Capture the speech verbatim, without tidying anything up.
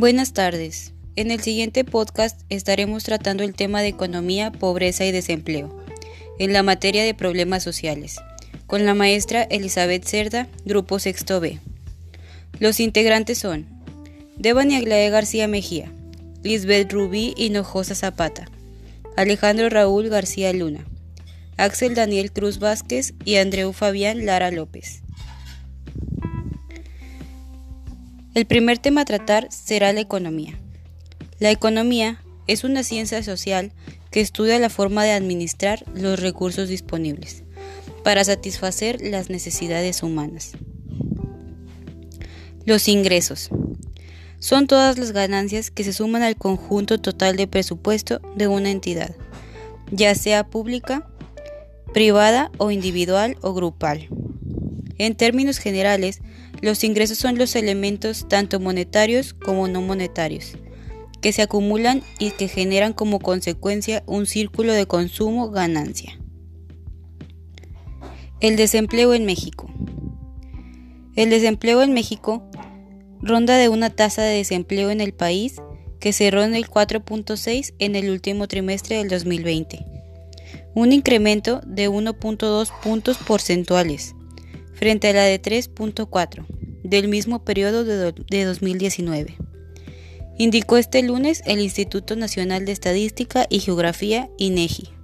Buenas tardes. En el siguiente podcast estaremos tratando el tema de economía, pobreza y desempleo en la materia de problemas sociales, con la maestra Elizabeth Cerda, Grupo Sexto B. Los integrantes son Devani Aglaé García Mejía, Lisbeth Rubí Hinojosa Zapata, Alejandro Raúl García Luna, Axel Daniel Cruz Vázquez y Andreu Fabián Lara López. El primer tema a tratar será la economía. La economía es una ciencia social que estudia la forma de administrar los recursos disponibles para satisfacer las necesidades humanas. Los ingresos son todas las ganancias que se suman al conjunto total de presupuesto de una entidad, ya sea pública, privada o individual o grupal. En términos generales, los ingresos son los elementos tanto monetarios como no monetarios que se acumulan y que generan como consecuencia un círculo de consumo-ganancia. El desempleo en México. El desempleo en México ronda de una tasa de desempleo en el país que cerró en el cuatro punto seis en el último trimestre del dos mil veinte, un incremento de uno punto dos puntos porcentuales frente a la de tres punto cuatro del mismo periodo de, de dos mil diecinueve, indicó este lunes el Instituto Nacional de Estadística y Geografía, INEGI.